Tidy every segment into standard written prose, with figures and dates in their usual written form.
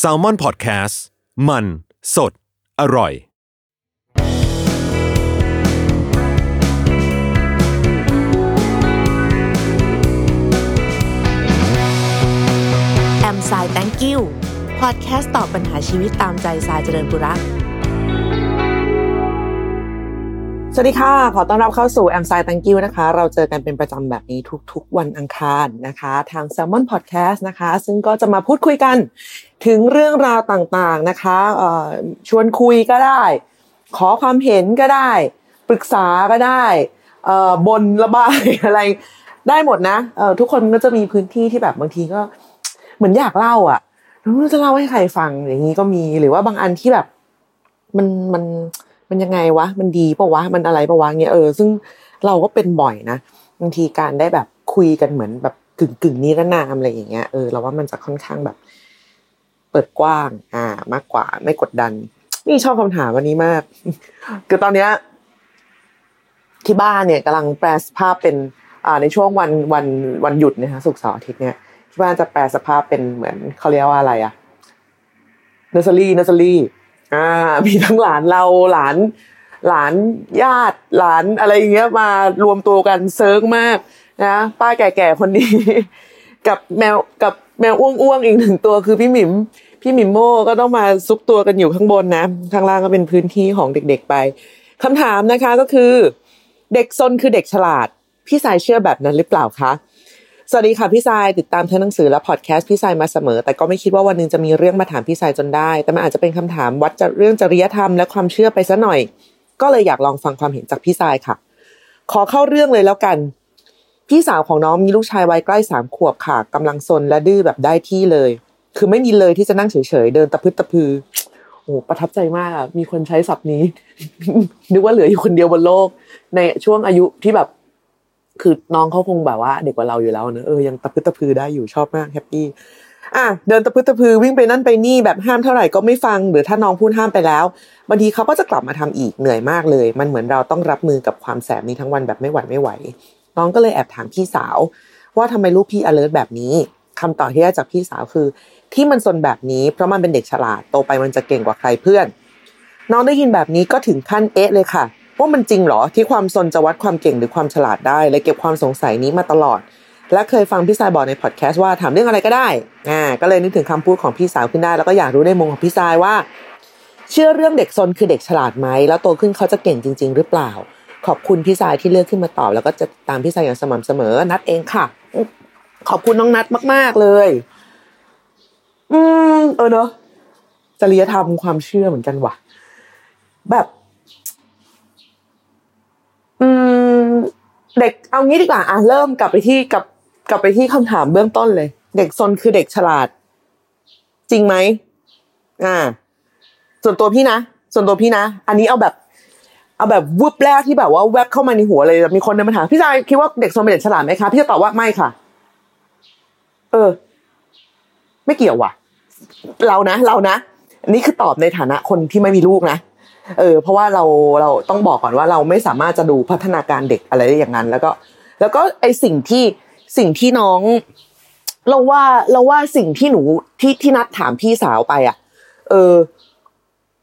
Salmon Podcast มันสดอร่อยแอมสาย Thank you Podcast ตอบปัญหาชีวิตตามใจสายเจริญบุรักสวัสดีค่ะขอต้อนรับเข้าสู่ Am Sai Thank You นะคะเราเจอกันเป็นประจำแบบนี้ทุกๆวันอังคารนะคะทาง Salmon Podcast นะคะซึ่งก็จะมาพูดคุยกันถึงเรื่องราวต่างๆนะคะชวนคุยก็ได้ขอความเห็นก็ได้ปรึกษาก็ได้บ่นระบายอะไรได้หมดนะทุกคนก็จะมีพื้นที่ที่แบบบางทีก็เหมือนอยากเล่าอ่ะรู้จะเล่าให้ใครฟังอย่างนี้ก็มีหรือว่าบางอันที่แบบมันยังไงวะมันดีป่าววะมันอะไรป่าววะเงี้ยซึ่งเราก็เป็นบ่อยนะบางทีการได้แบบคุยกันเหมือนแบบกึ่งนิรนามอะไรอย่างเงี้ยเราว่ามันจะค่อนข้างแบบเปิดกว้างมากกว่าไม่กดดันนี่ชอบคำถามวันนี้มากคือตอนเนี้ยที่บ้านเนี่ยกำลังแปลสภาพเป็นในช่วงวันหยุดนะคะศุกร์เสาร์อาทิตย์เนี่ยที่บ้านจะแปลสภาพเป็นเหมือนเขาเรียกว่าอะไรอะเนอร์เซอรี่มีทั้งหลานเราหลานญาติหลานอะไรอย่างเงี้ยมารวมตัวกันเซิร์งมากนะป้าแก่ๆคนนี้ กับแมวอ้วงๆอีกหนึ่งตัวคือพี่หมิมโมก็ต้องมาซุกตัวกันอยู่ข้างบนนะข้างล่างก็เป็นพื้นที่ของเด็กๆไปคำถามนะคะก็คือเด็กซนคือเด็กฉลาดพี่สายเชื่อแบบนั้นหรือเปล่าคะสวัสดีค่ะพี่สายติดตามทั้งหนังสือและพอดแคสต์พี่สายมาเสมอแต่ก็ไม่คิดว่าวันนึงจะมีเรื่องมาถามพี่สายจนได้แต่มันอาจจะเป็นคำถามวัดเรื่องจริยธรรมและความเชื่อไปซะหน่อยก็เลยอยากลองฟังความเห็นจากพี่สายค่ะขอเข้าเรื่องเลยแล้วกันพี่สาวของน้องมีลูกชายวัยใกล้3ขวบค่ะกำลังซนและดื้อแบบได้ที่เลยคือไม่มีเลยที่จะนั่งเฉยๆเดินตะพึดตะพือโอ้ประทับใจมากมีคนใช้ศัพท์นี้ นึกว่าเหลืออยู่คนเดียวบนโลกในช่วงอายุที่แบบคือน้องเขาคงแบบว่าเด็กกว่าเราอยู่แล้วเนอะยังตะพึดตะพือได้อยู่ชอบมากแฮปปี้เดินตะพึดตะพือวิ่งไปนั่นไปนี่แบบห้ามเท่าไหร่ก็ไม่ฟังหรือถ้าน้องพูดห้ามไปแล้วบางทีเขาก็จะกลับมาทำอีกเหนื่อยมากเลยมันเหมือนเราต้องรับมือกับความแสบนี้ทั้งวันแบบไม่หวั่นไม่ไหวน้องก็เลยแอบถามพี่สาวว่าทำไมลูกพี่ alert แบบนี้คำตอบที่ได้จากพี่สาวคือที่มันซนแบบนี้เพราะมันเป็นเด็กฉลาดโตไปมันจะเก่งกว่าใครเพื่อนน้องได้ยินแบบนี้ก็ถึงขั้นเอ๊ะเลยค่ะว่ามันจริงเหรอที่ความซนจะวัดความเก่งหรือความฉลาดได้และเก็บความสงสัยนี้มาตลอดและเคยฟังพี่สายบอกในพอดแคสต์ว่าถามเรื่องอะไรก็ได้ก็เลยนึกถึงคำพูดของพี่สาวขึ้นได้แล้วก็อยากรู้ในมุมของพี่สายว่าเชื่อเรื่องเด็กซนคือเด็กฉลาดไหมแล้วโตขึ้นเขาจะเก่งจริงๆหรือเปล่าขอบคุณพี่สายที่เลือกขึ้นมาตอบแล้วก็จะตามพี่สายอย่างสม่ำเสมอนัดเองค่ะขอบคุณน้องนัดมากๆเลยเนอะจริยธรรมความเชื่อเหมือนกันว่ะแบบเด็กเอางี้ดีกว่าเริ่มกลับไปที่คำถามเบื้องต้นเลยเด็กซนคือเด็กฉลาดจริงไหมส่วนตัวพี่นะอันนี้เอาแบบวุบแรกที่แบบว่าแวบเข้ามาในหัวเลยมีคนเดินมาถามพี่ชายคิดว่าเด็กซนเป็นเด็กฉลาดไหมคะพี่จะตอบว่าไม่ค่ะไม่เกี่ยวว่ะเรานะนี่คือตอบในฐานะคนที่ไม่มีลูกนะเพราะว่าเราต้องบอกก่อนว่าเราไม่สามารถจะดูพัฒนาการเด็กอะไรได้อย่างนั้นแล้วก็ไอสิ่งที่น้องเราว่าสิ่งที่หนูที่นัดถามพี่สาวไป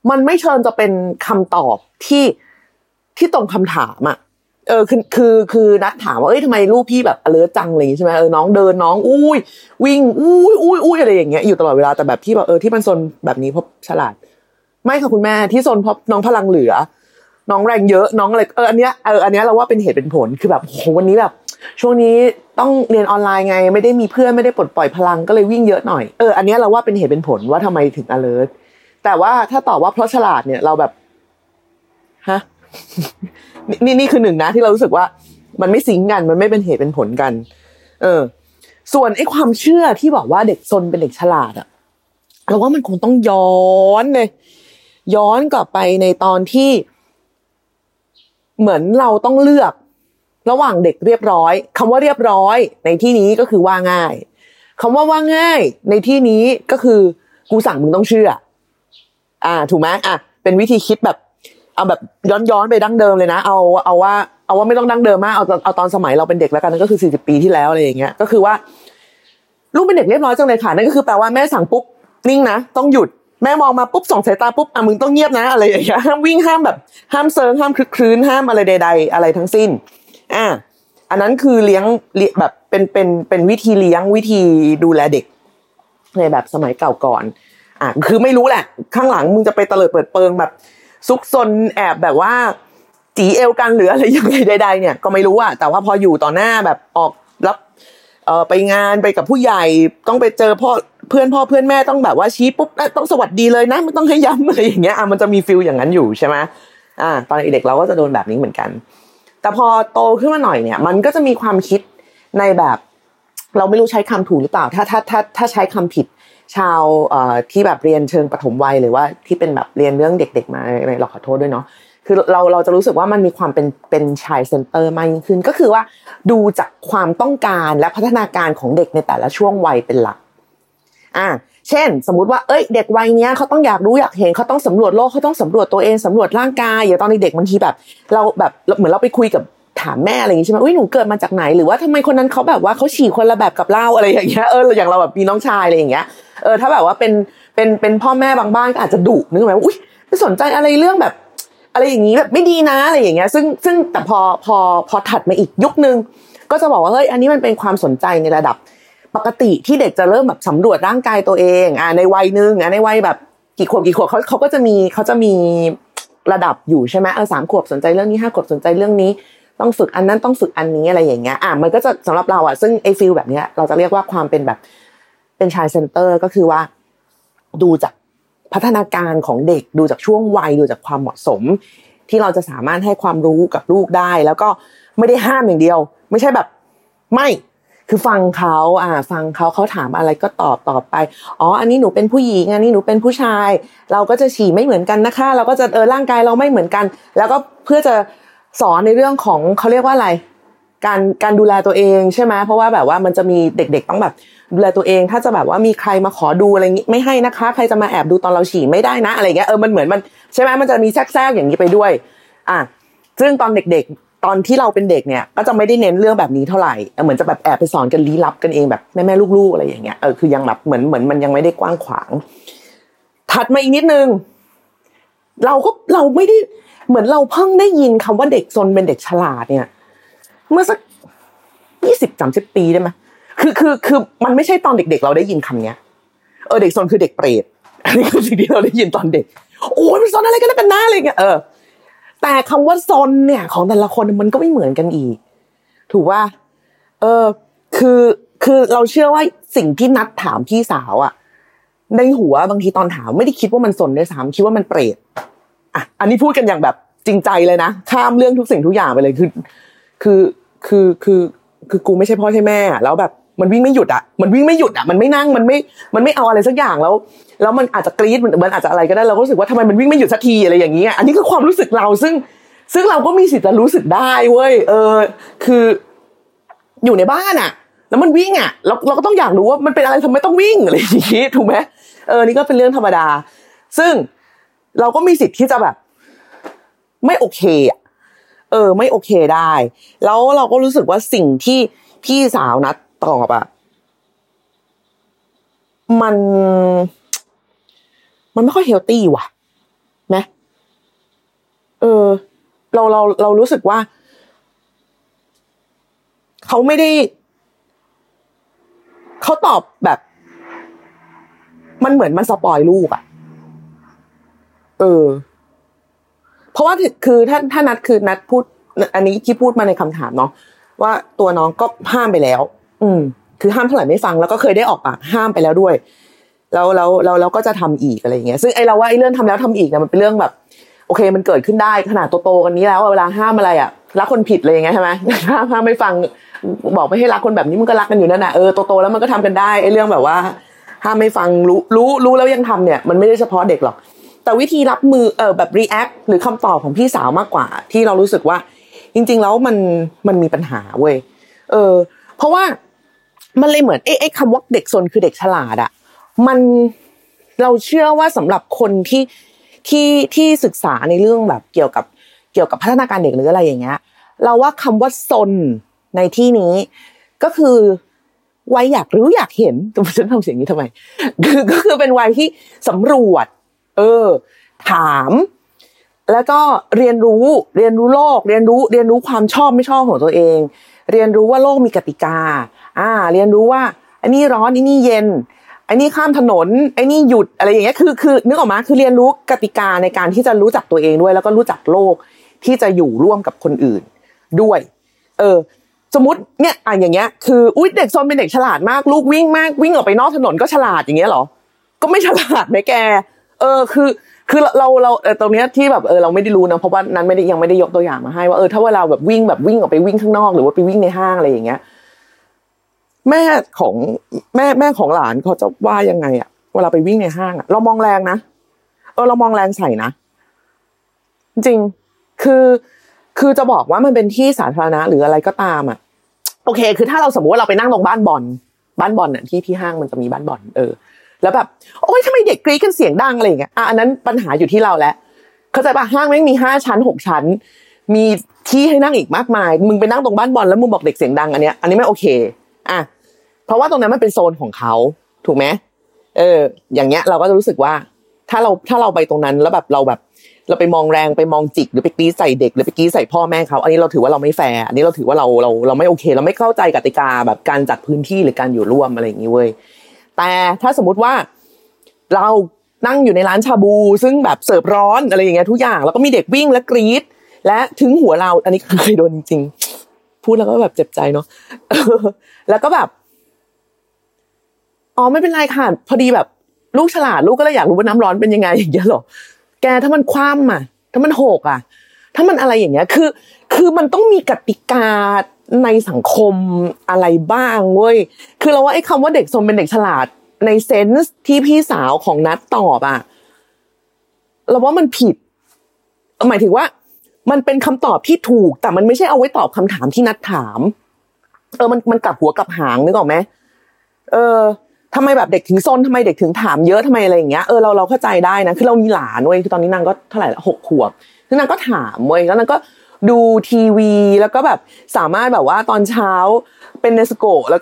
มันไม่เชิญจะเป็นคำตอบที่ตรงคำถามคือนัดถามว่าทำไมลูกพี่แบบalertจังอะไรอย่างงี้ใช่ไหมน้องเดินน้องอุ้ยวิ่งอุ้ยอะไรอย่างเงี้ยอยู่ตลอดเวลาแต่แบบที่แบบที่มันซนแบบนี้เพราะฉลาดไม่ค่ะคุณแม่ที่ซนเพราะน้องพลังเหลือน้องแรงเยอะน้องอะไรอันเนี้ยเราว่าเป็นเหตุเป็นผลคือแบบโหวันนี้แบบช่วงนี้ต้องเรียนออนไลน์ไงไม่ได้มีเพื่อนไม่ได้ปลดปล่อยพลังก็เลยวิ่งเยอะหน่อยอันเนี้ยเราว่าเป็นเหตุเป็นผลว่าทำไมถึง alert แต่ว่าถ้าตอบว่าเพราะฉลาดเนี่ยเราแบบฮะ นี่คือหนึ่งนะที่เรารู้สึกว่ามันไม่ซิงค์กันมันไม่เป็นเหตุเป็นผลกันส่วนไอ้ความเชื่อที่บอกว่าเด็กซนเป็นเด็กฉลาดอะเราว่ามันคงต้องย้อนกลับไปในตอนที่เหมือนเราต้องเลือกระหว่างเด็กเรียบร้อยคำว่าเรียบร้อยในที่นี้ก็คือว่าง่ายคำว่าง่ายในที่นี้ก็คือกูสั่งมึงต้องเชื่อถูกไหมเป็นวิธีคิดแบบเอาแบบย้อนไปดั้งเดิมเลยนะเอาว่าไม่ต้องดั้งเดิมมากเอาตอนสมัยเราเป็นเด็กแล้วกันก็คือ40 ปีที่แล้วอะไรอย่างเงี้ยก็คือว่า ลูกเป็นเด็กเรียบร้อยจังเลยค่ะนั่นก็คือแปลว่าแม่สั่งปุ๊บนิ่งนะต้องหยุดแม่มองมาปุ๊บส่องสายตาปุ๊บอ่ะมึงต้องเงียบนะอะไรอย่างเงี้ยห้ามวิ่งห้ามแบบห้ามเซิร์งห้ามคลึกคลื้นห้ามอะไรใดๆอะไรทั้งสิ้นอันนั้นคือเลี้ยงแบบเป็นวิธีเลี้ยงวิธีดูแลเด็กในแบบสมัยเก่าก่อนคือไม่รู้แหละข้างหลังมึงจะไปเตลิดเปิดเปิงแบบซุกซนแอบแบบว่าจีเอวกันหรืออะไรอย่างไรใดๆเนี่ยก็ไม่รู้อ่ะแต่ว่าพออยู่ต่อหน้าแบบออกรับไปงานไปกับผู้ใหญ่ต้องไปเจอพ่อเพื่อนแม่ต้องแบบว่าชี้ปุ๊บต้องสวัสดีเลยนะไม่ต้องให้ย้ำอะไรอย่างเงี้ยมันจะมีฟิลอย่างนั้นอยู่ใช่ไหมตอนเด็กเราก็จะโดนแบบนี้เหมือนกันแต่พอโตขึ้นมาหน่อยเนี่ยมันก็จะมีความคิดในแบบเราไม่รู้ใช้คำถูกหรือเปล่าถ้าใช้คำผิดชาวที่แบบเรียนเชิงปฐมวัยหรือว่าที่เป็นแบบเรียนเรื่องเด็กๆมาเราขอโทษด้วยเนาะคือเราจะรู้สึกว่ามันมีความเป็นชายเซนเตอร์มากยิ่งขึ้นก็คือว่าดูจากความต้องการและพัฒนาการของเด็กในแต่ละช่วงวัยเป็นหลักเช่นสมมุติว่าเด็กวัยเนี้ยเขาต้องอยากรู้อยากเห็นเขาต้องสำรวจโลกเขาต้องสำรวจตัวเองสำรวจร่างกายอย่างตอนเด็กบางทีแบบเราแบบเหมือนเราไปคุยกับถามแม่อะไรอย่างงี้ใช่มั้ยหนูเกิดมาจากไหนหรือว่าทำไมคนนั้นเขาแบบว่าเขาฉี่คนละแบบกับเราอะไรอย่างเงี้ยอย่างเราแบบมีน้องชายอะไรอย่างเงี้ยถ้าแบบว่าเป็นพ่อแม่บางบ้านก็อาจจะดุนึกมั้ยว่าอุ๊ยไม่สนใจอะไรเรื่องแบบอะไรอย่างงี้แบบไม่ดีนะอะไรอย่างเงี้ยซึ่งแต่พอถัดมาอีกยุคนึงก็จะบอกว่าเฮ้ยอันนี้มันเป็นความสนใจในระดับปกติที่เด็กจะเริ่มแบบสำรวจร่างกายตัวเองในวัยนึงในวัยแบบกี่ขวบเขาก็จะมีระดับอยู่ใช่ไหม3 ขวบสนใจเรื่องนี้5 ขวบสนใจเรื่องนี้ต้องฝึกอันนั้นต้องฝึกอันนี้อะไรอย่างเงี้ยมันก็จะสำหรับเราซึ่งไอ้ฟีลแบบเนี้ยเราจะเรียกว่าความเป็นแบบเป็นชายเซนเตอร์ก็คือว่าดูจากพัฒนาการของเด็กดูจากช่วงวัยดูจากความเหมาะสมที่เราจะสามารถให้ความรู้กับลูกได้แล้วก็ไม่ได้ห้ามอย่างเดียวไม่ใช่แบบไม่คือฟังเขาฟังเขาถามอะไรก็ตอบไปอันนี้หนูเป็นผู้หญิงอันนี้หนูเป็นผู้ชายเราก็จะฉี่ไม่เหมือนกันนะคะเราก็จะร่างกายเราไม่เหมือนกันแล้วก็เพื่อจะสอนในเรื่องของเขาเรียกว่าอะไรการดูแลตัวเองใช่ไหมเพราะว่าแบบว่ามันจะมีเด็กๆต้องแบบดูแลตัวเองถ้าจะแบบว่ามีใครมาขอดูอะไรงี้ไม่ให้นะคะใครจะมาแอบดูตอนเราฉี่ไม่ได้นะอะไรเงี้ยมันเหมือนมันใช่ไหมมันจะมีแทรกอย่างนี้ไปด้วยซึ่งตอนเด็กๆตอนที่เราเป็นเด็กเนี่ยก็จะไม่ได้เน้นเรื่องแบบนี้เท่าไหร่เหมือนจะแบบแอบไปสอนกันลี้ลับกันเองแบบแม่ลูกๆอะไรอย่างเงี้ยคือยังแบบเหมือนมันยังไม่ได้กว้างขวางถัดมาอีกนิดนึงเราไม่ได้เหมือนเราเพิ่งได้ยินคำว่าเด็กซนเป็นเด็กฉลาดเนี่ยเมื่อสัก 20-30 ปีได้มั้ยคือมันไม่ใช่ตอนเด็กๆเราได้ยินคำเนี้ยเด็กซนคือเด็กเปรตอันนี้คือสิ่งที่เราได้ยินตอนเด็กโอ้ยมันซนอะไรกันเป็นหน้าอะไรเงี้ยแต่คำว่าซนเนี่ยของแต่ละคนมันก็ไม่เหมือนกันอีกถูกป่ะคือเราเชื่อว่าสิ่งที่นัดถามพี่สาวในหัวบางทีตอนถามไม่ได้คิดว่ามันซนด้วยซ้ำคิดว่ามันเปรตอันนี้พูดกันอย่างแบบจริงใจเลยนะข้ามเรื่องทุกสิ่งทุกอย่างไปเลยคือกูไม่ใช่พ่อใช่แม่แล้วแบบมันวิ่งไม่หยุดมันไม่นั่งมันไม่เอาอะไรสักอย่างแล้วมันอาจจะกรี๊ดมันอาจจะอะไรก็ได้เราก็รู้สึกว่าทำไมมันวิ่งไม่หยุดสักทีอะไรอย่างนี้อันนี้คือความรู้สึกเราซึ่งเราก็มีสิทธิ์จะรู้สึกได้เว้ยคืออยู่ในบ้านแล้วมันวิ่งเราก็ต้องอยากรู้ว่ามันเป็นอะไรทำไมต้องวิ่งอะไรอย่างนี้ถูกไหมนี่ก็เป็นเรื่องธรรมดาซึ่งเราก็มีสิทธิ์ที่จะแบบไม่โอเคไม่โอเคได้แล้วเราก็รู้สึกว่าสิ่งที่พี่สาวนัดตอบมันไม่ค่อยเฮลตี้ว่ะนะเรารู้สึกว่าเขาไม่ได้เขาตอบแบบมันเหมือนมันสปอยลูกเพราะว่าคือถ้านัดคือนัดพูดอันนี้ที่พูดมาในคำถามเนาะว่าตัวน้องก็ห้ามไปแล้วคือห้ามเท่าไหร่ไม่ฟังแล้วก็เคยได้ออกปากห้ามไปแล้วด้วยแล้วก็จะทำอีกอะไรอย่างเงี้ยซึ่งไอเราว่าไอเรื่องทำแล้วทำอีกเนี่ยมันเป็นเรื่องแบบโอเคมันเกิดขึ้นได้ขนาดโตๆกันนี้แล้วเวลาห้ามอะไรรักคนผิดเลยอย่างเงี้ยใช่ไหมห้ามไม่ฟังบอกไม่ให้รักคนแบบนี้มันก็รักกันอยู่นั่นน่ะโตๆแล้วมันก็ทำกันได้ไอเรื่องแบบว่าห้ามไม่ฟังรู้แล้วยังทำเนี่ยมันไม่ได้เฉพาะเด็กหรอกแต่วิธีรับมือแบบ react หรือคำตอบของพี่สาวมากกว่าที่เรารู้สึกว่าจริงๆแล้วมันมีปัญหาเว้ยเพราะว่ามันเลยเหมือนไอ้คำว่าเด็กซนคือเด็กฉลาดมันเราเชื่อว่าสำหรับคนที่ศึกษาในเรื่องแบบเกี่ยวกับพัฒนาการเด็กหรืออะไรอย่างเงี้ยเราว่าคำว่าซนในที่นี้ก็คือ วัยอยากรู้อยากเห็นแต่ฉันทำเสียงนี้ทำไมก็คือเป็นวัยที่สำรวจถามแล้วก็เรียนรู้โลกเรียนรู้ความชอบไม่ชอบของตัวเองเรียนรู้ว่าโลกมีกติกาเรียนรู้ว่าอันนี้ร้อนอันนี้เย็นอันนี้ข้ามถนนอันนี้หยุดอะไรอย่างเงี้ยคือนึกออกมั้ยคือเรียนรู้กติกาในการที่จะรู้จักตัวเองด้วยแล้วก็รู้จักโลกที่จะอยู่ร่วมกับคนอื่นด้วยสมมุติเนี่ยอย่างเงี้ยคืออุ๊ยเด็กซนเป็นเด็กฉลาดมากลูกวิ่งมากวิ่งออกไปนอกถนนก็ฉลาดอย่างเงี้ยหรอก็ไม่ฉลาดมั้ยแกคือเราตรงเนี้ยที่แบบเราไม่ได้รู้นะเพราะว่านั้นยังไม่ได้ยกตัวอย่างมาให้ว่าถ้าเวลาแบบวิ่งออกไปวิ่งข้างนอกหรือว่าไปวิ่งในห้างอะไรอย่างเงี้ยแม่ของหลานเขาจะว่ายังไงอะเวลาไปวิ่งในห้างอะเรามองแรงนะเรามองแรงใส่นะจริงคือจะบอกว่ามันเป็นที่สาธารณะหรืออะไรก็ตามอะโอเคคือถ้าเราสมมติว่าเราไปนั่งตรงบ้านบอลน่ะที่ห้างมันจะมีบ้านบอลแล้วแบบโอ๊ยทำไมเด็กกรี๊ดกันเสียงดังอะไรอย่างเงี้ยอันนั้นปัญหาอยู่ที่เราแล้วเข้าใจป่ะห้างไม่มี5ชั้น6ชั้นมีที่ให้นั่งอีกมากมายมึงไปนั่งตรงบ้านบอลแล้วมึงบอกเด็กเสียงดังอันนี้ไม่โอเคเพราะว่าตรงนั้นมันเป็นโซนของเขาถูกมั้ยอย่างเงี้ยเราก็จะรู้สึกว่าถ้าเราไปตรงนั้นแล้วแบบเราไปมองแรงไปมองจิกหรือไปกรี๊ดใส่เด็กหรือไปกรี๊ดใส่พ่อแม่เขาอันนี้เราถือว่าเราไม่แฟร์อันนี้เราถือว่าเราไม่โอเคเราไม่เข้าใจกติกาแบบการจัดพื้นที่หรือการอยู่ร่วมอะไรอย่างงี้เว้ยแต่ถ้าสมมุติว่าเรานั่งอยู่ในร้านชาบูซึ่งแบบเสิร์ฟร้อนอะไรอย่างเงี้ยทุกอย่างแล้วก็มีเด็กวิ่งและกรี๊ดและถึงหัวเราอันนี้เคยโดนจริงๆพูดแล้วก็แบบเจ็บใจเนาะแล้วก็แบบอ๋อไม่เป็นไรค่ะพอดีแบบลูกฉลาดลูกก็เลยอยากรู้ว่าน้ำร้อนเป็นยังไงอย่างเงี้ยหรอแกถ้ามันคว่ำอ่ะถ้ามันโหกอ่ะถ้ามันอะไรอย่างเงี้ยคือมันต้องมีกติกาในสังคมอะไรบ้างเว้ยคือเราว่าไอ้คำว่าเด็กซนเป็นเด็กฉลาดในเซนส์ที่พี่สาวของนัทตอบอ่ะเราว่ามันผิดหมายถึงว่ามันเป็นคำตอบที่ถูกแต่มันไม่ใช่เอาไว้ตอบคำถามที่นัทถามมันกลับหัวกลับหางนึกออกไหมทำไมแบบเด็กถึงซนทำไมเด็กถึงถามเยอะทำไมอะไรอย่างเงี้ยเราเข้าใจได้นะคือเรามีหลานเว้ยคือตอนนี้นางก็เท่าไหร่ละ6ขวบซึ่งนางก็ถามเว้ยแล้วนางก็ดูทีวีแล้วก็แบบสามารถแบบว่าตอนเช้าเป็นเนสโกะแล้ว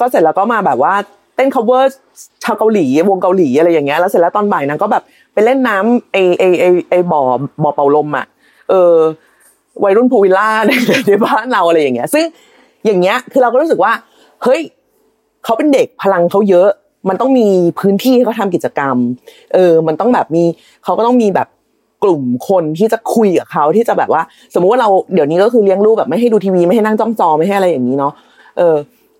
ก็เสร็จแล้วก็มาแบบว่าเต้น cover ชาวเกาหลีวงเกาหลีอะไรอย่างเงี้ยแล้วเสร็จแล้วตอนบ่ายนางก็แบบไปเล่นน้ำไอบ่อเป่าลมอ่ะวัยรุ่นพูลวิลล่าในบ้านเราอะไรอย่างเงี้ยซึ่งอย่างเงี้ยคือเราก็รู้สึกว่าเฮ้ยเขาเป็นเด็กพลังเขาเยอะมันต้องมีพื้นที่ให้เขาทำกิจกรรมมันต้องแบบมีเขาก็ต้องมีแบบกลุ่มคนที่จะคุยกับเขาที่จะแบบว่าสมมติว่าเราเดี๋ยวนี้ก็คือเลี้ยงลูกแบบไม่ให้ดูทีวีไม่ให้นั่งจ้องจอไม่ให้อะไรอย่างนี้เนาะ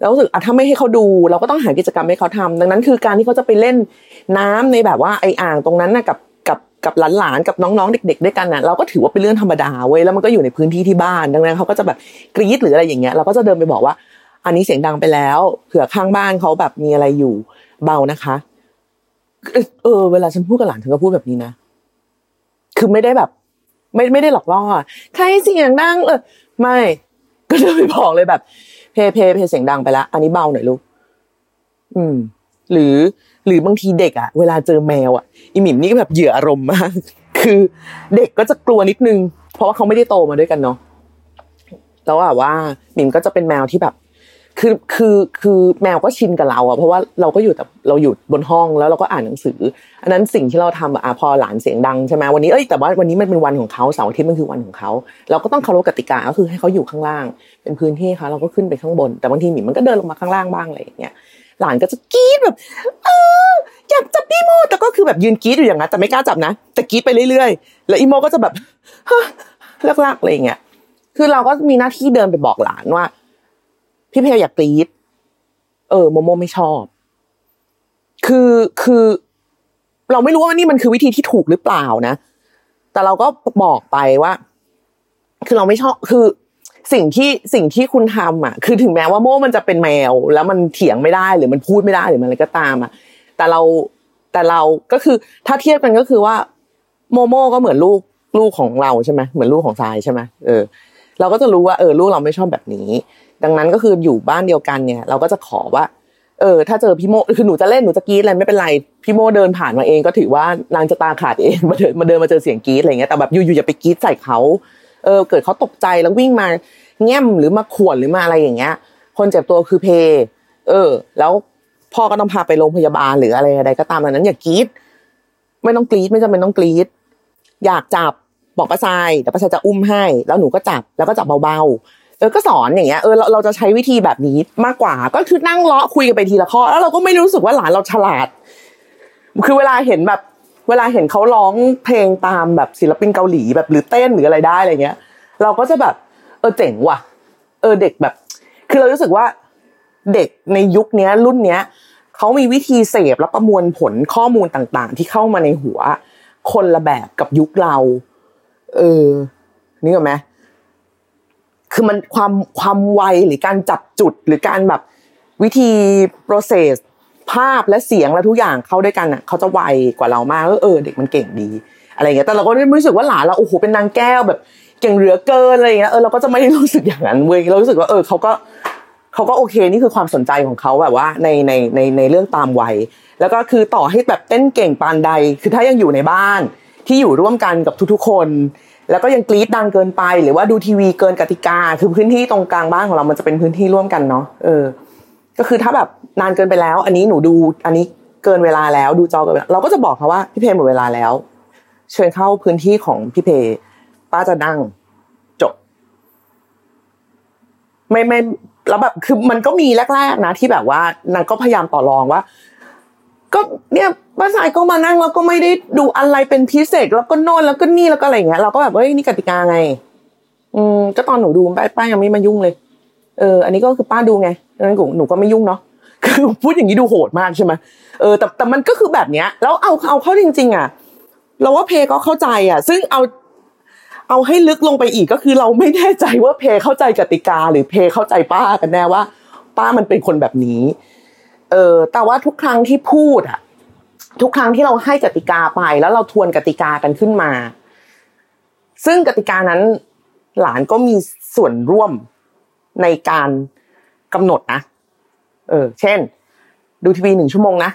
แล้วรู้สึกถ้าไม่ให้เขาดูเราก็ต้องหากิจกรรมให้เขาทำดังนั้นคือการที่เขาจะไปเล่นน้ำในแบบว่าไออ่างตรงนั้นนะกับหลานๆกับน้องๆเด็กๆด้วยกันน่ะเราก็ถือว่าเป็นเรื่องธรรมดาเว้ยแล้วมันก็อยู่ในพื้นที่ที่บ้านดังนั้นเขาก็จะแบบกรี๊ดหรืออะไรอย่างเงี้ยเราก็จะเดินไปบอกว่าอันนี้เสียงดังไปแล้วเผื่อข้างบ้านเขาแบบมีอะไรอยู่เบานะคะเวลาฉันพูดกับหลานเธอก็พูดแบบนี้นะคือไม่ได้แบบไม่ได้หลอกล่อใครเสียงดังไม่ก็เดินไปบอกเลยแบบเพเสียงดังไปละอันนี้เบาหน่อยลูกหรือบางทีเด็กอ่ะเวลาเจอแมวอ่ะอีหมิมนี่ก็แบบเหยื่ออารมณ์มากคือเด็กก็จะกลัวนิดนึงเพราะว่าเขาไม่ได้โตมาด้วยกันเนาะแล้วอ่ะว่าหมิมก็จะเป็นแมวที่แบบคือแมวก็ชินกับเราอ่ะเพราะว่าเราอยู่บนห้องแล้วเราก็อ่านหนังสืออันนั้นสิ่งที่เราทำอ่ะพอหลานเสียงดังใช่มั้ยวันนี้แต่ว่าวันนี้มันเป็นวันของเค้าเสาร์อาทิตย์มันคือวันของเค้าเราก็ต้องเคารพกติกาก็คือให้เค้าอยู่ข้างล่างเป็นพื้นที่เค้าเราก็ขึ้นไปข้างบนแต่บางทีหมิมมันก็เดินลงมาข้างล่างบ้างอะไรอย่างเงี้ยหลานก็จะกรี๊ดแบบอยากจับพี่โมแต่ก็คือแบบยืนกรี๊ดอยู่อย่างนั้นแต่ไม่กล้าจับนะแต่กรี๊ดไปเรื่อยๆแล้วอีโมก็จะแบบลักๆอะไรอย่างเงี้ยคือเราก็มีหน้าที่เดินไปบอกหลานว่าพี่เพลอยากกรี๊ดโมโมไม่ชอบคือเราไม่รู้ว่านี่มันคือวิธีที่ถูกหรือเปล่านะแต่เราก็บอกไปว่าคือเราไม่ชอบคือสิ่งที่คุณทำอ่ะคือถึงแม้ว่าโมมันจะเป็นแมวแล้วมันเถียงไม่ได้หรือมันพูดไม่ได้หรือมันอะไรก็ตามอ่ะแต่เราก็คือถ้าเทียบกันก็คือว่าโมโมก็เหมือนลูกของเราใช่มั้ยเหมือนลูกของทรายใช่มั้ยเราก็จะรู้ว่าลูกเราไม่ชอบแบบนี้ดังนั้นก็คืออยู่บ้านเดียวกันเนี่ยเราก็จะขอว่าถ้าเจอพี่โมคือหนูจะเล่นหนูจะกรี๊ดอะไรไม่เป็นไรพี่โมเดินผ่านมาเองก็ถือว่านางจะตาขาดเองมาเดินมาเจอเสียงกรี๊ดอะไรเงี้ยแต่แบบอยู่ๆอย่าไปกรี๊ดใส่เขาเกิดเขาตกใจแล้ววิ่งมาแง้มหรือมาข่วนหรือมาอะไรอย่างเงี้ยคนเจ็บตัวคือเพ แล้วพ่อก็ต้องพาไปโรงพยาบาลหรืออะไรใดก็ตามนั้นอย่ากรี๊ดไม่ต้องกรี๊ดไม่จำเป็นต้องกรี๊ดอยากจับบอกป้าทรายเดี๋ยวป้าทรายจะอุ้มให้แล้วหนูก็จับแล้วก็จับเบาๆก็สอนอย่างเงี้ยเราจะใช้วิธีแบบนี้มากกว่าก็คือนั่งเลาะคุยกันไปทีละข้อแล้วเราก็ไม่รู้สึกว่าหลานเราฉลาดคือเวลาเห็นเขาร้องเพลงตามแบบศิลปินเกาหลีแบบหรือเต้นหรืออะไรได้อะไรเงี้ยเราก็จะแบบเจ๋งว่ะเด็กแบบคือเรารู้สึกว่าเด็กในยุคนี้รุ่นเนี้ยเขามีวิธีเสพและประมวลผลข้อมูลต่างๆที่เข้ามาในหัวคนละแบบกับยุคเรานี่เหรอไหมคือมันความไวหรือการจับจุดหรือการแบบวิธี process ภาพและเสียงและทุกอย่างเข้าด้วยกันอ่ะเขาจะไวกว่าเรามากเด็กมันเก่งดีอะไรเงี้ยแต่เราก็ไม่รู้สึกว่าหลานเราโอ้โหเป็นนางแก้วแบบเก่งเหลือเกินอะไรเงี้ยเราก็จะไม่ได้รู้สึกอย่างนั้นเว้ยเรารู้สึกว่าเขาก็โอเคนี่คือความสนใจของเขาแบบว่าในเรื่องตามวัยแล้วก็คือต่อให้แบบเต้นเก่งปานใดคือถ้ายังอยู่ในบ้านที่อยู่ร่วมกันกับทุกๆคนแล้วก็ยังกรี๊ดดังเกินไปหรือว่าดูทีวีเกินกติกาคือพื้นที่ตรงกลางบ้านของเรามันจะเป็นพื้นที่ร่วมกันเนาะก็คือถ้าแบบนานเกินไปแล้วอันนี้หนูดูอันนี้เกินเวลาแล้วดูจอเกินเราก็จะบอกเขาว่าพี่เพหมดเวลาแล้วเชิญเข้าพื้นที่ของพี่เพป้าจะนั่งจบไม่แล้วแบบคือมันก็มีแรกๆนะที่แบบว่านางก็พยายามต่อรองว่าก็เนี่ยป้าสายก็มานั่งแล้วก็ไม่ได้ดูอะไรเป็นพิเศษแล้วก็โน่นแล้วก็นี่แล้วก็อะไรอย่างเงี้ยเราก็แบบเฮ้ยนี่กติกาไงก็ตอนหนูดูป้ายังไม่มายุ่งเลยอันนี้ก็คือป้าดูไงงั้นหนูก็ไม่ยุ่งเนาะคือพูดอย่างนี้ดูโหดมากใช่ไหมแต่มันก็คือแบบเนี้ยแล้วเอาเข้าจริงๆอ่ะเราว่าเพก็เข้าใจอ่ะซึ่งเอาให้ลึกลงไปอีกก็คือเราไม่แน่ใจว่าเพเข้าใจกติกาหรือเพเข้าใจป้ากันแน่ว่าป้ามันเป็นคนแบบนี้แต่ว่าทุกครั้งที่พูดอ่ะทุกครั้งที่เราให้กติกาไปแล้วเราทวนกติกากันขึ้นมาซึ่งกติกานั้นหลานก็มีส่วนร่วมในการกำหนดนะเช่นดูทีวี1ชั่วโมงนะ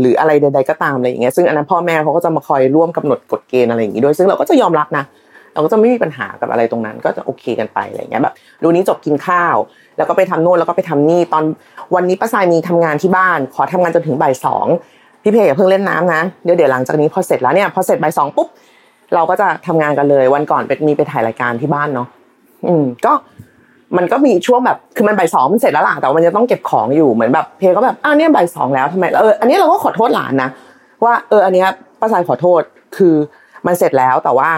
หรืออะไรใดๆก็ตามอะไรอย่างเงี้ยซึ่งอันนั้นพ่อแม่เขาก็จะมาคอยร่วมกำหนดกฎเกณฑ์อะไรอย่างงี้ด้วยซึ่งเราก็จะยอมรับนะเราก็จะไม่มีปัญหากับอะไรตรงนั้นก็จะโอเคกันไปอะไรอย่างเงี้ยแบบดูนี้จบกินข้าวแล้วก็ไปทำโน่นแล้วก็ไปทำนี่ตอนวันนี้ป้าทรายมีทำงานที่บ้านขอทำงานจนถึงบ่ายสองพี่เพย์อย่าเพิ่งเล่นน้ำนะเดี๋ยวหลังจากนี้พอเสร็จแล้วเนี่ยพอเสร็จบ่ายสองปุ๊บเราก็จะทำงานกันเลยวันก่อนมีไปถ่ายรายการที่บ้านเนาะก็มันก็มีช่วงแบบคือมันบ่ายสองมันเสร็จแล้วล่ะแต่ว่ามันจะต้องเก็บของอยู่เหมือนแบบเพย์ก็แบบเนี่ยบ่ายสองแล้วทำไมอันนี้เราก็ขอโทษหลานนะว่าอันนี้ป้าทรายขอโทษคือมันเสร็จแล้วแต่ว่า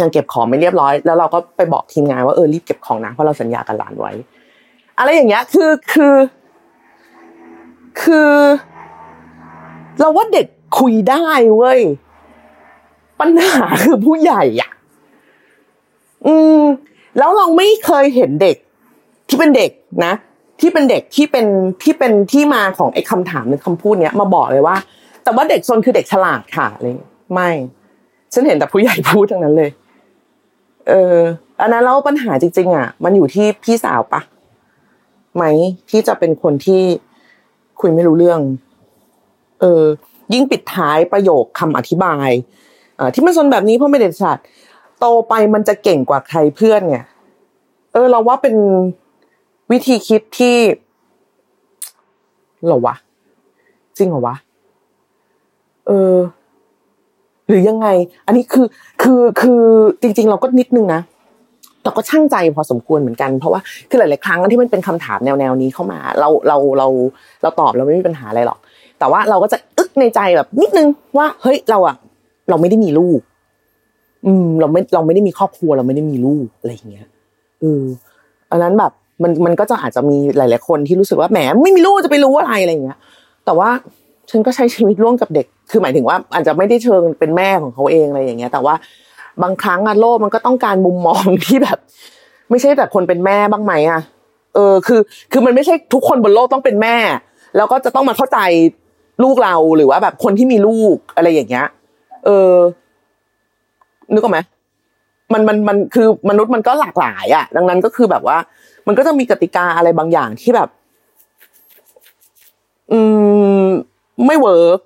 ยังเก็บของไม่เรียบร้อยแล้วเราก็ไปบอกทีมงานว่ารีบเก็บของนะเพราะเราสัญญากับหลานไว้อะไรอย่างเงี้ยคือเราว่าเด็กคุยได้เว้ยปัญหาคือผู้ใหญ่อ่ะแล้วเราไม่เคยเห็นเด็กที่เป็นเด็กนะที่เป็นเด็กที่เป็นที่มาของไอ้คำถามหรือคำพูดเนี้ยมาบอกเลยว่าแต่ว่าเด็กซนคือเด็กฉลาดค่ะอะไรไม่ฉันเห็นแต่ผู้ใหญ่พูดทั้งนั้นเลยอันนั้นแล้วปัญหาจริงๆอ่ะมันอยู่ที่พี่สาวปะไหมที่จะเป็นคนที่คุยไม่รู้เรื่องยิ่งปิดท้ายประโยคคำอธิบายที่มันซนแบบนี้เพราะไม่เด็ดขาดโตไปมันจะเก่งกว่าใครเพื่อนเนี่ยเราว่าเป็นวิธีคิดที่เหรอวะจริงเหรอวะหรือยังไงอันนี้คือจริงๆเราก็นิดนึงนะแต่ก็ช่างใจพอสมควรเหมือนกันเพราะว่าคือหลายๆครั้งที่มันเป็นคำถามแนวนี้เข้ามาเราตอบเราไม่มีปัญหาอะไรหรอกแต่ว่าเราก็จะอึกในใจแบบนิดนึงว่าเฮ้ยเราไม่ได้มีลูกเราไม่ได้มีครอบครัวเราไม่ได้มีลูกอะไรอย่างเงี้ยอันนั้นแบบมันก็จะอาจจะมีหลายๆคนที่รู้สึกว่าแหมไม่มีลูกจะไปรู้อะไรอะไรอย่างเงี้ยแต่ว่าฉันก็ใช้ชีวิตร่วมกับเด็กคือหมายถึงว่าอาจจะไม่ได้เชิงเป็นแม่ของเขาเองอะไรอย่างเงี้ยแต่ว่าบางครั้งโลกมันก็ต้องการมุมมองที่แบบไม่ใช่แต่คนเป็นแม่บ้างไหมคือมันไม่ใช่ทุกคนบนโลกต้องเป็นแม่แล้วก็จะต้องมาเข้าใจลูกเราหรือว่าแบบคนที่มีลูกอะไรอย่างเงี้ยนึกออกไหมมันคือมนุษย์มันก็หลากหลายอ่ะดังนั้นก็คือแบบว่ามันก็จะมีกติกาอะไรบางอย่างที่แบบไม่เวิร์ก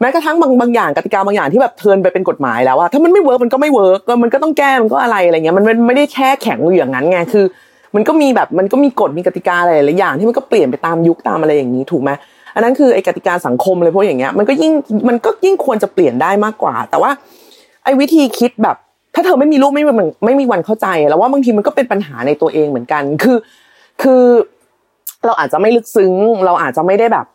แม้กระทั่งบางอย่างกติกาบางอย่างที่แบบเทิร์นไปเป็นกฎหมายแล้วว่าถ้ามันไม่เวิร์กมันก็ไม่เวิร์กมันก็ต้องแก้มันก็อะไรเงี้ยมันไม่ได้แช่แข็งอยู่อย่างนั้นไงคือ มันก็มีแบบมันก็มีกฎมีกติกาอะไรหลายอย่างที่มันก็เปลี่ยนไปตามยุคตามอะไรอย่างนี้ถูกไหมอันนั้นคือไอ้กติกาสังคมเลยพวกอย่างเงี้ยมันก็ยิ่งควรจะเปลี่ยนได้มากกว่าแต่ว่าไอ้วิธีคิดแบบถ้าเธอไม่มีลูกไม่มีวันเข้าใจแล้วว่าบางทีมันก็เป็นปัญหาในตัวเองเหมือนกันคือเราอาจจะไม่ลึกซึ้งเราอาจจะไม่ได้แบบ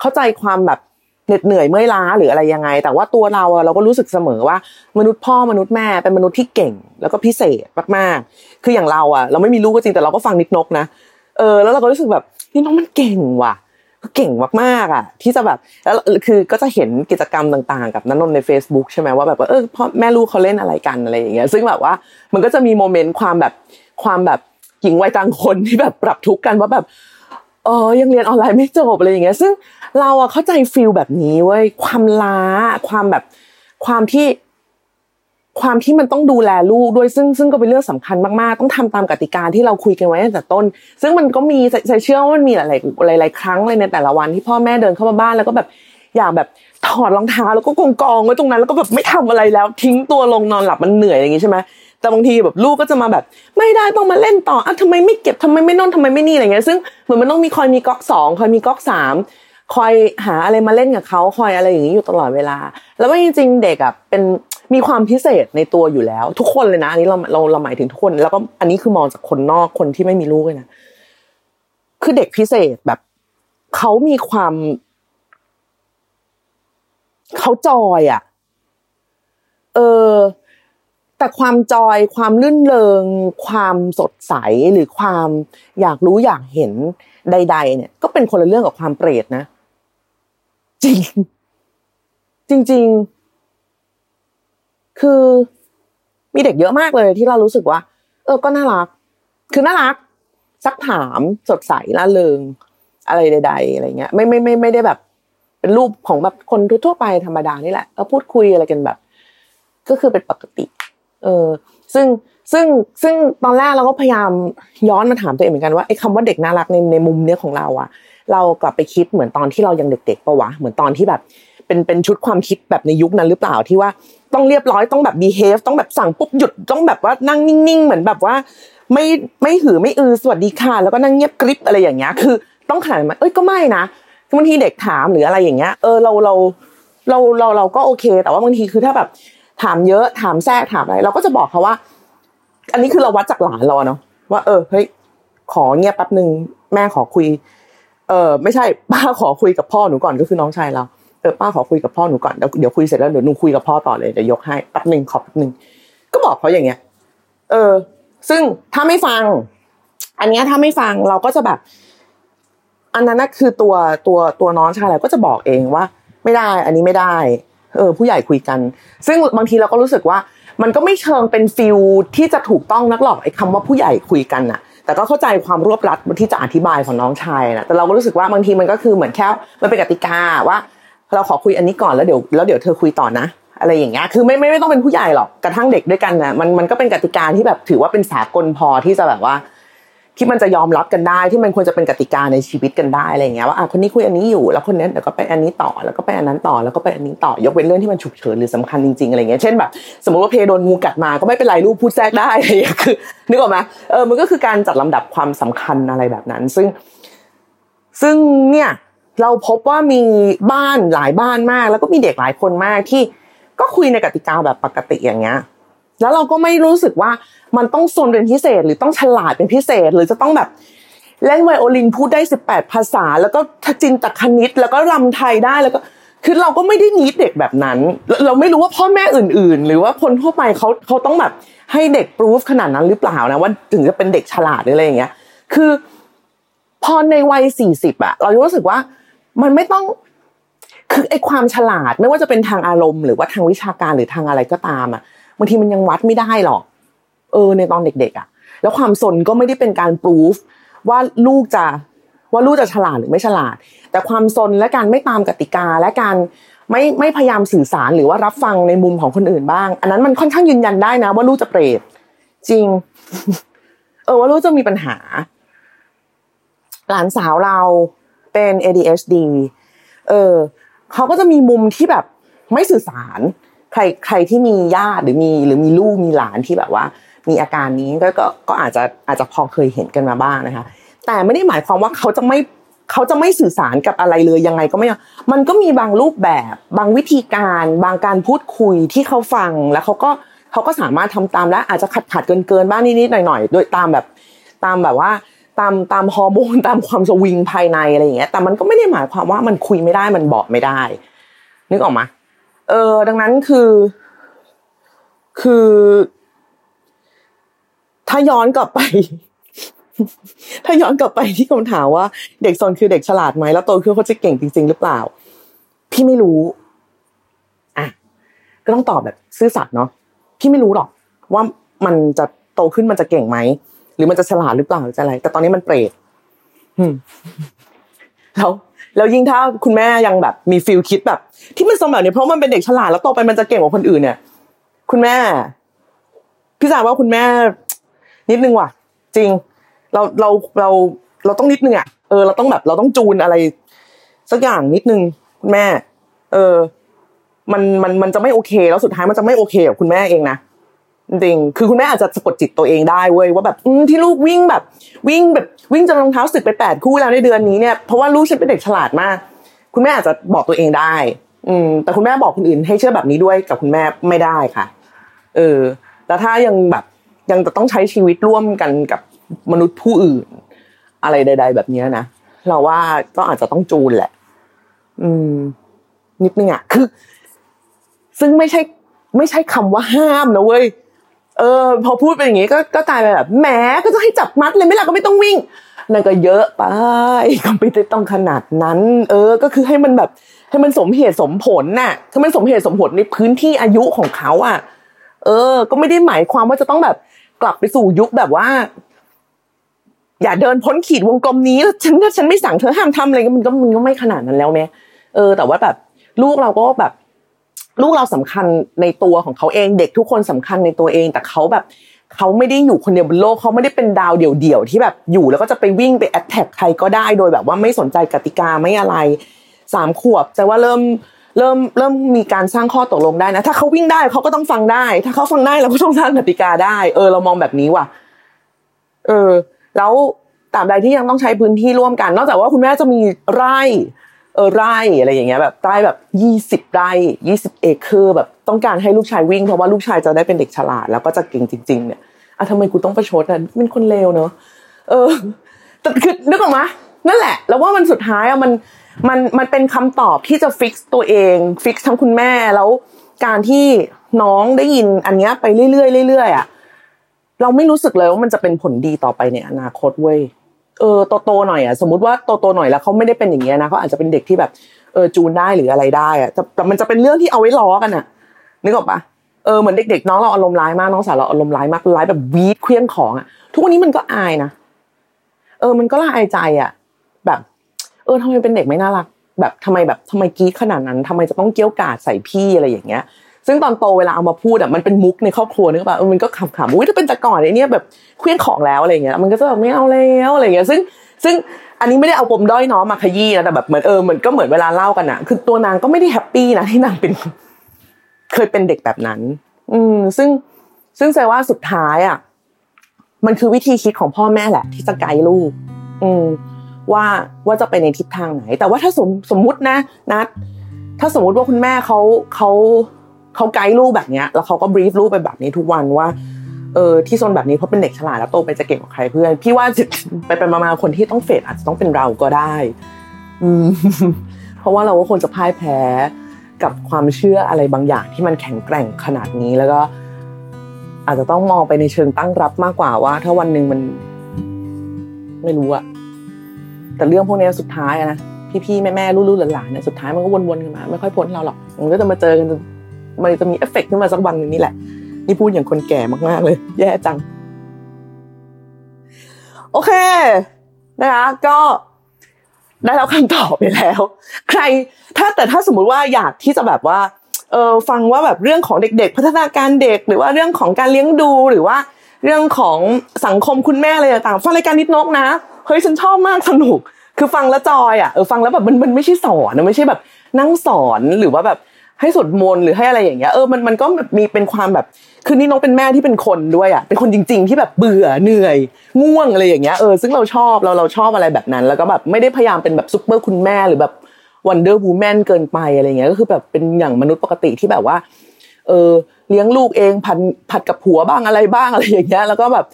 เข้าใจความแบบเหน็ดเหนื่อยเมื่อยล้าหรืออะไรยังไงแต่ว่าตัวเราก็รู้สึกเสมอว่ามนุษย์พ่อมนุษย์แม่เป็นมนุษย์ที่เก่งแล้วก็พิเศษมากๆคืออย่างเราอ่ะเราไม่มีลูกก็จริงแต่เราก็ฟังนิดนกนะแล้วเราก็รู้สึกแบบนิดนกมันเก่งว่ะเก่งมากๆอ่ะที่จะแบบแล้วคือก็จะเห็นกิจกรรมต่างๆกับณนนท์ใน Facebook ใช่มั้ยว่าแบบพ่อแม่ลูกเค้าเล่นอะไรกันอะไรอย่างเงี้ยซึ่งแบบว่ามันก็จะมีโมเมนต์ความแบบหญิงวัยกลางคนที่แบบปรับทุกข์กันว่าแบบยังเรียนออนไลน์ไม่จบอะไรอย่างเงี้ยซึ่งเราอ่ะเข้าใจฟีลแบบนี้เว้ยความล้าความแบบความที่มันต้องดูแลลูกด้วยซึ่งก็เป็นเรื่องสำคัญมากๆต้องทำตามกติกาที่เราคุยกันไว้ตั้งแต่ต้นซึ่งมันก็มีใจเชื่อว่ามันมีหลายๆครั้งเลยในแต่ละวันที่พ่อแม่เดินเข้ามาบ้านแล้วก็แบบอยากแบบถอดรองเท้าแล้วก็กองไว้ตรงนั้นแล้วก็แบบไม่ทำอะไรแล้วทิ้งตัวลงนอนหลับมันเหนื่อยอย่างงี้ใช่มั้ยแต่บางทีแบบลูกก็จะมาแบบไม่ได้ต้องมาเล่นต่อทำไมไม่เก็บทำไมไม่นอนทำไมไม่นี่อะไรอย่างเงี้ยซึ่งเหมือนมันต้องมีคอยมีก๊อก2คอยมีก๊อก3คอยหาอะไรมาเล่นกับเค้าคอยอะไรอย่างงี้อยู่ตลอดเวลาแล้วว่าจริงๆเด็กอ่ะเป็นมีความพิเศษในตัวอยู่แล้วทุกคนเลยนะอันนี้เราหมายถึงทุกคนแล้วก็อันนี้คือมองจากคนนอกคนที่ไม่มีลูกเลยนะคือเด็กพิเศษแบบเขามีความเขาจอยอ่ะแต่ความจอยความรื่นเริงความสดใสหรือความอยากรู้อยากเห็นใดๆเนี่ยก็เป็นคนละเรื่องกับความเปรตนะจริงจริงคือมีเด็กเยอะมากเลยที่เรารู้สึกว่าก็น่ารักคือน่ารักซักถามสดใสร่าเริงอะไรใดๆอะไรเงี้ยไม่ได้แบบเป็นรูปของแบบคนทั่วไปธรรมดานี่แหละก็พูดคุยอะไรกันแบบก็คือเป็นปกติซึ่งตอนแรกเราก็พยายามย้อนมาถามตัวเองเหมือนกันว่าไอ้คำว่าเด็กน่ารักในมุมเนี้ยของเราอ่ะเรากลับไปคิดเหมือนตอนที่เรายังเด็กๆป่ะวะเหมือนตอนที่แบบเป็นชุดความคิดแบบในยุคนั้นหรือเปล่าที่ว่าต้องเรียบร้อยต้องแบบ behave ต้องแบบสั่งปุ๊บหยุดต้องแบบว่านั่งนิ่งๆเหมือนแบบว่าไม่หือไม่อือสวัสดีค่ะแล้วก็นั่งเงียบกริบอะไรอย่างเงี้ยคือต้องขนาดนั้นก็ไม่นะบางทีเด็กถามหรืออะไรอย่างเงี้ยเราก็โอเคแต่ว่าบางทีคือถ้าแบบถามเยอะถามแทรกถามอะไรเราก็จะบอกเขาว่าอันนี้คือเราวัดจากหลานเราเนาะว่าเฮ้ยขอเงียบแป๊บนึงแม่ขอคุยไม่ใช่ป้าขอคุยกับพ่อหนูก่อนก็คือน้องชายเราป้าขอคุยกับพ่อหนูก่อนเดี๋ยวคุยเสร็จแล้วหนูคุยกับพ่อต่อเลยเดี๋ยวยกให้แป๊บนึงขอแป๊บนึงก็บอกเขาอย่างเงี้ยซึ่งถ้าไม่ฟังอันเนี้ยถ้าไม่ฟังเราก็จะแบบอันนั้นน่ะคือตัวน้องชายเราก็จะบอกเองว่าไม่ได้อันนี้ไม่ได้ผู้ใหญ่คุยกันซึ่งบางทีเราก็รู้สึกว่ามันก็ไม่เชิงเป็นฟีลที่จะถูกต้องนักหรอกไอ้คำว่าผู้ใหญ่คุยกันน่ะแต่ก็เข้าใจความรวบรัดที่จะอธิบายของน้องชายน่ะแต่เราก็รู้สึกว่าบางทีมันก็คือเหมือนแค่มันเป็นกติกาว่าเราขอคุยอันนี้ก่อนแล้วเดี๋ยวเธอคุยต่อนะอะไรอย่างเงี้ยคือไม่ต้องเป็นผู้ใหญ่หรอกกระทั่งเด็กด้วยกันน่ะมันก็เป็นกติกาที่แบบถือว่าเป็นสากลพอที่จะแบบว่าที่มันจะยอมรับกันได้ที่มันควรจะเป็นกติกาในชีวิตกันได้อะไรอย่างเงี้ยว่าคนนี้คุยอันนี้อยู่แล้วคนนี้เดี๋ยวก็ไปอันนี้ต่อแล้วก็ไปอันนั้นต่อแล้วก็ไปอันนี้ต่อยกเว้นเรื่องที่มันฉุกเฉินหรือสำคัญจริงๆอะไรเงี้ยเช่นแบบสมมุติว่าเพโดนงูกัดมาก็ไม่เป็นไรลูกพูดแทรกได้คือนึกออกมั้ยมันก็คือการจัดลำดับความสำคัญอะไรแบบนั้นซึ่งเนี่ยเราพบว่ามีบ้านหลายบ้านมากแล้วก็มีเด็กหลายคนมากที่ก็คุยในกติกาแบบปกติอย่างเงี้ยแล้วเราก็ไม่รู้สึกว่ามันต้องซนเป็นพิเศษหรือต้องฉลาดเป็นพิเศษหรือจะต้องแบบเล่นไวโอลินพูดได้18ภาษาแล้วก็จินตคณิตแล้วก็รำไทยได้แล้วก็คือเราก็ไม่ได้นิดเด็กแบบนั้นเราไม่รู้ว่าพ่อแม่อื่นๆหรือว่าคนทั่วไปเค้าต้องแบบให้เด็กพรูฟขนาดนั้นหรือเปล่านะว่าถึงจะเป็นเด็กฉลาดหรืออะไรอย่างเงี้ยคือพอในวัย40อ่ะเรารู้สึกว่ามันไม่ต้องคือไอ้ความฉลาดไม่ว่าจะเป็นทางอารมณ์หรือว่าทางวิชาการหรือทางอะไรก็ตามอ่ะบางทีมันยังวัดไม่ได้หรอกในตอนเด็กๆอ่ะแล้วความสนก็ไม่ได้เป็นการพิสูจน์ว่าลูกจะฉลาดหรือไม่ฉลาดแต่ความสนและการไม่ตามกติกาและการไม่พยายามสื่อสารหรือว่ารับฟังในมุมของคนอื่นบ้างอันนั้นมันค่อนข้างยืนยันได้นะว่าลูกจะเปรตจริงว่าลูกจะมีปัญหาหลานสาวเราเป็น ADHD เขาก็จะมีมุมที่แบบไม่สื่อสารใครที่มีญาติหรือมีลูกมีหลานที่แบบว่า มีอาการนี้ก็อาจจะพอเคยเห็นกันมาบ้างนะคะแต่ไม่ได้หมายความว่าเขาจะไม่สื่อสารกับอะไรเลยยังไงก็ไม่มันก็มีบางรูปแบบบางวิธีการบางการพูดคุยที่เขาฟังแล้วเขาก็สามารถทำตามได้อาจจะขัดเกินบ้างนิดๆหน่อยๆโดยตามแบบว่าตามฮอร์โมนตามความสวิงภายในอะไรอย่างเงี้ยแต่มันก็ไม่ได้หมายความว่ามันคุยไม่ได้มันบอกไม่ได้นึกออกมั้ยดังนั้นคือถ้าย้อนกลับไปที่คำถามว่าเด็กซนคือเด็กฉลาดไหมแล้วโตขึ้นเขาจะเก่งจริงๆหรือเปล่าพี่ไม่รู้อ่ะก็ต้องตอบแบบซื่อสัตย์เนาะพี่ไม่รู้หรอกว่ามันจะโตขึ้นมันจะเก่งไหมหรือมันจะฉลาดหรือเปล่าหรืออะไรแต่ตอนนี้มันเปรตแล้วยิ่งถ้าคุณแม่ยังแบบมีฟีลคิดแบบที่มันสมแบบนี้เพราะมันเป็นเด็กฉลาดแล้วโตไปมันจะเก่งกว่าคนอื่นเนี่ยคุณแม่พี่จ๋าว่าคุณแม่นิดนึงว่ะจริงเราต้องนิดนึงอ่ะเราต้องแบบเราต้องจูนอะไรสักอย่างนิดนึงคุณแม่มันจะไม่โอเคแล้วสุดท้ายมันจะไม่โอเคกับคุณแม่เองนะจริงคือคุณแม่อาจจะสะกดจิตตัวเองได้เว้ยว่าแบบที่ลูกวิ่งจนรองเท้าสึกไป8คู่แล้วในเดือนนี้เนี่ยเพราะว่าลูกฉันเป็นเด็กฉลาดมากคุณแม่อาจจะบอกตัวเองได้แต่คุณแม่บอกคนอื่นให้เชื่อแบบนี้ด้วยกับคุณแม่ไม่ได้ค่ะแต่ถ้ายังแบบยังต้องใช้ชีวิตร่วมกันกับมนุษย์ผู้อื่นอะไรใดๆแบบนี้นะเราว่าก็อาจจะต้องจูนแหละนิดนึงอ่ะคือซึ่งไม่ใช่คำว่าห้ามนะเว้ยพอพูดเป็นอย่างงี้ก็กลายเป็นแบบแหมก็จะให้จับมัดเลยไม่ล่ะก็ไม่ต้องวิ่งนั่นก็เยอะไปก็ไม่ต้องขนาดนั้นก็คือให้มันแบบให้มันสมเหตุสมผลน่ะถ้ามันสมเหตุสมผลในพื้นที่อายุของเขาอ่ะก็ไม่ได้หมายความว่าจะต้องแบบกลับไปสู่ยุคแบบว่าอย่าเดินพ้นขีดวงกลมนี้แล้วถ้าฉันไม่สั่งเธอห้ามทำอะไรมันก็ไม่ขนาดนั้นแล้วแม่แต่ว่าแบบลูกเราก็แบบลูกเราสำคัญในตัวของเขาเองเด็กทุกคนสำคัญในตัวเองแต่เขาแบบเขาไม่ได้อยู่คนเดียวบนโลกเขาไม่ได้เป็นดาวเดี่ยวๆที่แบบอยู่แล้วก็จะไปวิ่งไปแอตแทคใครก็ได้โดยแบบว่าไม่สนใจกติกาไม่อะไร3ขวบแต่ว่าเริ่มมีการสร้างข้อตกลงได้นะถ้าเขาวิ่งได้เขาก็ต้องฟังได้ถ้าเขาฟังได้เราก็ต้องสร้างกติกาได้เรามองแบบนี้ว่ะแล้วตราบใดที่ยังต้องใช้พื้นที่ร่วมกันนอกจากว่าคุณแม่จะมีไร่ไร่อะไรอย่างเงี้ยแบบไร่แบบ20ไร่20เอเคอร์แบบต้องการให้ลูกชายวิ่งเพราะว่าลูกชายจะได้เป็นเด็กฉลาดแล้วก็จะเก่งจริงๆเนี่ยอ่ะทำไมกูต้องประชดอ่ะเป็นคนเลวเนาะแต่คือนึกออกมั้ยนั่นแหละแล้วว่ามันสุดท้ายอ่ะมันเป็นคำตอบที่จะฟิกซ์ตัวเองฟิกซ์ทั้งคุณแม่แล้วการที่น้องได้ยินอันเนี้ยไปเรื่อยๆเรื่อยๆอ่ะเราไม่รู้สึกเลยว่ามันจะเป็นผลดีต่อไปในอนาคตเว้ยโตๆหน่อยอ่ะสมมุติว่าโตๆหน่อยแล้วเขาไม่ได้เป็นอย่างเงี้ยนะเขาอาจจะเป็นเด็กที่แบบจูนได้หรืออะไรได้อ่ะแต่มันจะเป็นเรื่องที่เอาไว้ล้อกันน่ะนึกออกป่ะเหมือนเด็กๆน้องเราอารมณ์ร้ายมากน้องสาวเราอารมณ์ร้ายมากร้ายแบบวีดเครื่องของอ่ะทุกวันนี้มันก็อายนะมันก็ละอายใจอ่ะแบบทำไมเป็นเด็กไม่น่ารักแบบทำไมกรี๊ดขนาดนั้นทำไมจะต้องเกี้ยวกราดใส่พี่อะไรอย่างเงี้ยซึ่งตอนโตเวลาเอามาพูดอ่ะมันเป็นมุกในครอบครัวนึกป่ะมันก็ขำๆอุ๊ยถ้าเป็นแต่ก่อนไอ้เนี่ยแบบเคลื่อนของแล้วอะไรอย่างเงี้ยมันก็จะแบบไม่เอาแล้วอะไรอย่างเงี้ยซึ่งอันนี้ไม่ได้เอาปมด้อยน้องมาขยี้นะแต่แบบเหมือนมันก็เหมือนเวลาเล่ากันน่ะคือตัวนางก็ไม่ได้แฮปปี้นะที่นางเป็นเคยเป็นเด็กแบบนั้นซึ่งแสดงว่าสุดท้ายอ่ะมันคือวิธีคิดของพ่อแม่แหละที่จะไกด์ลูกว่าจะไปในทิศทางไหนแต่ว่าถ้าสมมุตินะนัทถ้าสมมุติว่าคุณแม่เขาไกด์ลูกแบบเนี้ยแล้วเขาก็บรีฟลูกไปแบบนี้ทุกวันว่าที่ซนแบบนี้เพราะเป็นเด็กฉลาดแล้วโตไปจะเก่งกว่าใครเพื่อนพี่ว่าไปมาคนที่ต้องเฟดอาจจะต้องเป็นเราก็ได้เพราะว่าเราก็ควรจะพ่ายแพ้กับความเชื่ออะไรบางอย่างที่มันแข็งแกร่งขนาดนี้แล้วก็อาจจะต้องมองไปในเชิงตั้งรับมากกว่าว่าถ้าวันนึงมันไม่รู้อะแต่เรื่องพวกนี้สุดท้ายนะพี่ๆแม่ๆลูกๆหลานๆเนี่ยสุดท้ายมันก็วนๆกันมาไม่ค่อยพ้นเราหรอกมันก็จะมาเจอกันมันจะมีเอฟเฟคขึ้นมาสักวันนึงนี่แหละนี่พูดอย่างคนแก่มากๆเลยแย่จังโอเคนะคะก็ได้รับคำตอบไปแล้วใครแต่ถ้าสมมติว่าอยากที่จะแบบว่าฟังว่าแบบเรื่องของเด็กๆพัฒนาการเด็กหรือว่าเรื่องของการเลี้ยงดูหรือว่าเรื่องของสังคมคุณแม่อะไรต่างๆฟังรายการนิดนกนะเฮ้ยฉันชอบมากสนุกคือฟังแล้วจอยอ่ะฟังแล้วแบบมันไม่ใช่สอนนะไม่ใช่แบบนั่งสอนหรือว่าแบบ ให้สวดมนต์หรือให้อะไรอย่างเงี้ยมันก็แบบมีเป็นความแบบคือนี่น้องเป็นแม่ที่เป็นคนด้วยอ่ะเป็นคนจริงๆที่แบบเบื่อเหนื่อยง่วงอะไรอย่างเงี้ยซึ่งเราชอบเราชอบอะไรแบบนั้นแล้วก็แบบไม่ได้พยายามเป็นแบบซุปเปอร์คุณแม่หรือแบบวันเดอร์วูแมนเกินไปอะไรอย่างเงี้ยก็คือแบบเป็นอย่างมนุษย์ปกติที่แบบว่าเลี้ยงลูกเองผัดกับผัวบ้างอะไรบ้างอะไรอย่างเงี้ยแล้วก็แบบ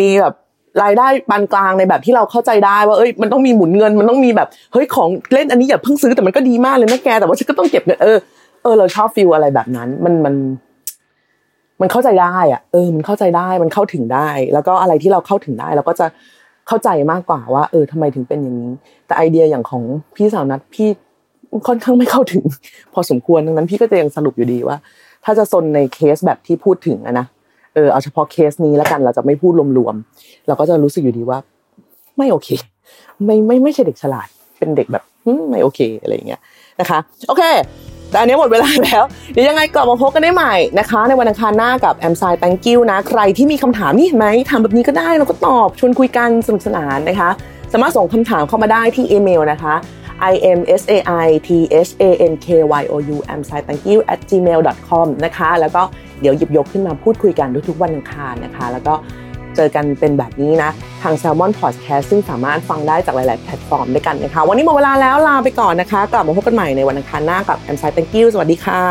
มีแบบรายได้ปานกลางในแบบที่เราเข้าใจได้ว่ามันต้องมีหมุนเงินมันต้องมีแบบเฮ้ยของเล่นอันนี้อย่าเพิ่งซื้อแต่มันก็ดีมากเลยนะแกแต่ว่าฉันก็ต้องเก็บเงินเราชอบฟีลอะไรแบบนั้นมันเข้าใจได้อ่ะมันเข้าใจได้มันเข้าถึงได้แล้วก็อะไรที่เราเข้าถึงได้เราก็จะเข้าใจมากกว่าว่าทำไมถึงเป็นอย่างนี้แต่ไอเดียอย่างของพี่สาวนัทพี่ค่อนข้างไม่เข้าถึงพอสมควรดังนั้นพี่ก็จะยังสรุปอยู่ดีว่าถ้าจะซนในเคสแบบที่พูดถึงนะเอาเฉพาะเคสนี้แล้วกันเราจะไม่พูดรวมๆเราก็จะรู้สึกอยู่ดีว่าไม่โอเคไม่ใช่เด็กฉลาดเป็นเด็กแบบไม่โอเคอะไรอย่างเงี้ยนะคะโอเคแต่อันนี้หมดเวลาแล้วเดี๋ยวยังไงกลับมาพบกันได้ใหม่นะคะในวันอังคารหน้ากับ Amsai Thank you นะใครที่มีคำถามนี่เห็นไหมถามแบบนี้ก็ได้เราก็ตอบชวนคุยกันสนุกสนานนะคะสามารถส่งคำถามเข้ามาได้ที่อีเมลนะคะ imsaithankyou@gmail.com นะคะแล้วก็เดี๋ยวหยิบยกขึ้นมาพูดคุยกันทุกๆวันอังคารนะคะแล้วก็เจอกันเป็นแบบนี้นะทาง Salmon Podcast ซึ่งสามารถฟังได้จากหลายๆแพลตฟอร์มด้วยกันนะคะวันนี้หมดเวลาแล้วลาไปก่อนนะคะกลับมาพบกันใหม่ในวันอังคารหน้ากับ Amsai Thank you สวัสดีค่ะ